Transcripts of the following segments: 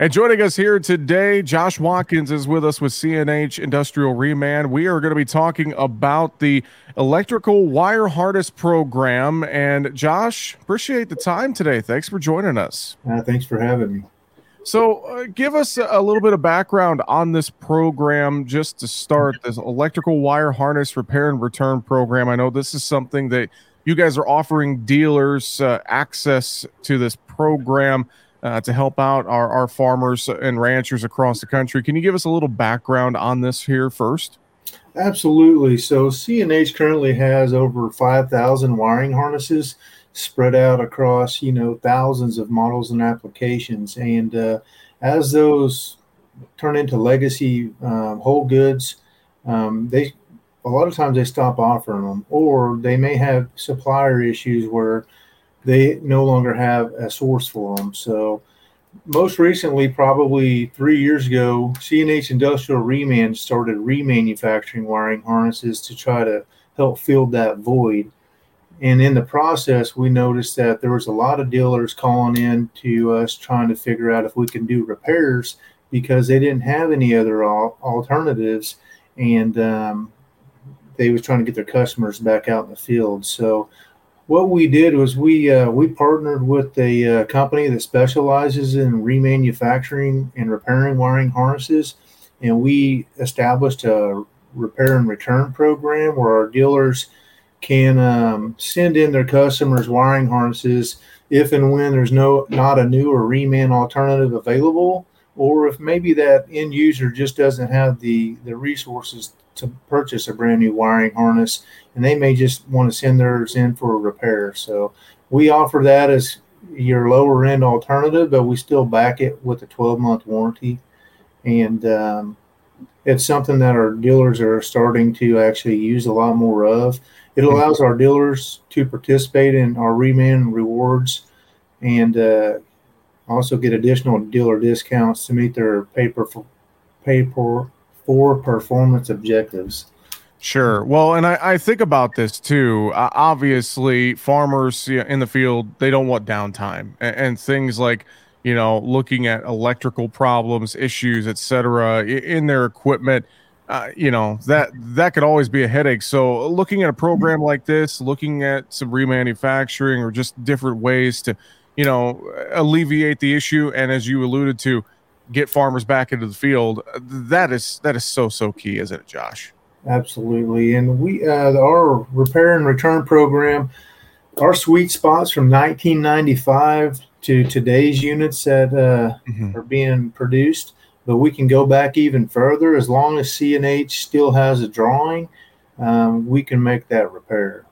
And joining us here today, Josh Watkins is with us with CNH Industrial Reman. We are going to be talking about the Electrical Wire Harness Program. And Josh, appreciate the time today. Thanks for joining us. Thanks for having me. So give us a little bit of background on this program just to start, this Electrical Wire Harness Repair and Return Program. I know this is something that you guys are offering dealers access to this program to help out our farmers and ranchers across the country. Can you give us a little background on this here first? Absolutely. So CNH currently has over 5,000 wiring harnesses spread out across, thousands of models and applications. And as those turn into legacy whole goods, a lot of times they stop offering them, or they may have supplier issues where they no longer have a source for them. So most recently, probably 3 years ago, CNH Industrial Reman started remanufacturing wiring harnesses to try to help fill that void. And in the process, we noticed that there was a lot of dealers calling in to us trying to figure out if we can do repairs because they didn't have any other alternatives. And they was trying to get their customers back out in the field. So what we did was we partnered with a company that specializes in remanufacturing and repairing wiring harnesses, and we established a repair and return program where our dealers can send in their customers wiring harnesses if and when there's not a new or reman alternative available, or if maybe that end user just doesn't have the resources to purchase a brand new wiring harness, and they may just want to send theirs in for a repair. So we offer that as your lower end alternative, but we still back it with a 12-month warranty. And it's something that our dealers are starting to actually use a lot more of. It allows our dealers to participate in our reman rewards and also get additional dealer discounts to meet their pay for performance objectives. Sure. Well, and I think about this too. Obviously, farmers in the field, they don't want downtime and things like, looking at electrical problems, issues, etc. in their equipment. That could always be a headache. So looking at a program like this, looking at some remanufacturing or just different ways to, alleviate the issue. And as you alluded to, get farmers back into the field. That is so key, isn't it, Josh? Absolutely. And we our repair and return program, our sweet spots from 1995 to today's units that are being produced, but we can go back even further. As long as CNH still has a drawing, we can make that repair.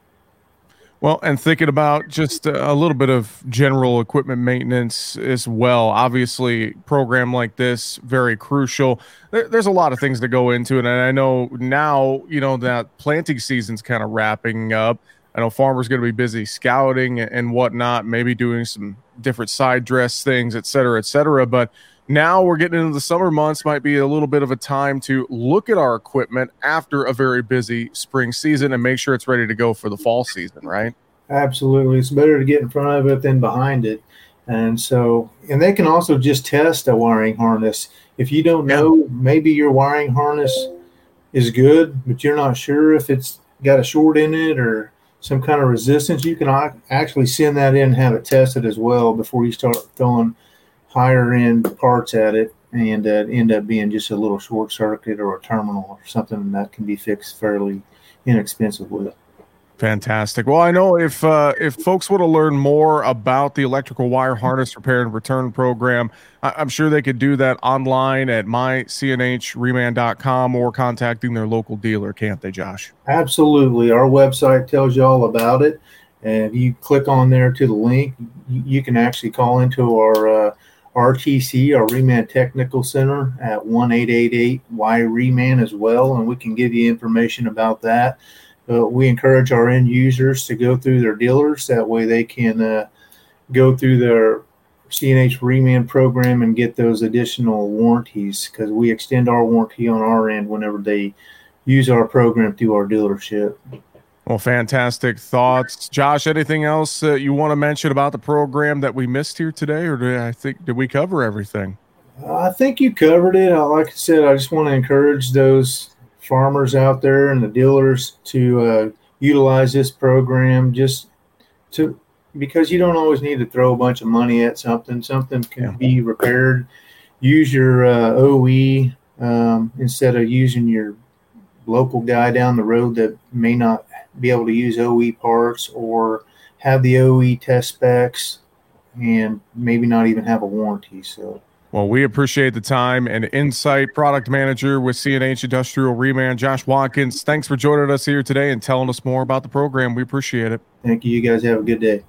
Well, and thinking about just a little bit of general equipment maintenance as well. Obviously, program like this, very crucial. There's a lot of things that go into it. And I know now, that planting season's kind of wrapping up. I know farmers going to be busy scouting and whatnot, maybe doing some different side dress things, et cetera, et cetera. But now we're getting into the summer months, might be a little bit of a time to look at our equipment after a very busy spring season and make sure it's ready to go for the fall season, right? Absolutely. It's better to get in front of it than behind it. And they can also just test a wiring harness. If you don't know, maybe your wiring harness is good, but you're not sure if it's got a short in it or some kind of resistance, you can actually send that in and have it tested as well before you start throwing higher end parts at it and end up being just a little short circuit or a terminal or something that can be fixed fairly inexpensively. Fantastic. Well, I know if folks want to learn more about the Electrical Wire Harness Repair and Return Program, I'm sure they could do that online at mycnhreman.com or contacting their local dealer, can't they, Josh? Absolutely. Our website tells you all about it. And if you click on there to the link, you can actually call into our RTC, our Reman Technical Center, at 1-888-Y-REMAN as well, and we can give you information about that. We encourage our end users to go through their dealers. That way they can go through their CNH Reman program and get those additional warranties, because we extend our warranty on our end whenever they use our program through our dealership. Well, fantastic thoughts. Josh, anything else you want to mention about the program that we missed here today, or did we cover everything? I think you covered it. Like I said, I just want to encourage those farmers out there and the dealers to utilize this program, just to, because you don't always need to throw a bunch of money at something. Something can be repaired. Use your OE instead of using your local guy down the road that may not be able to use OE parts or have the OE test specs and maybe not even have a warranty. So, well, we appreciate the time and insight. Product manager with CNH Industrial Reman, Josh Watkins, thanks for joining us here today and telling us more about the program. We appreciate it. Thank you. You guys have a good day.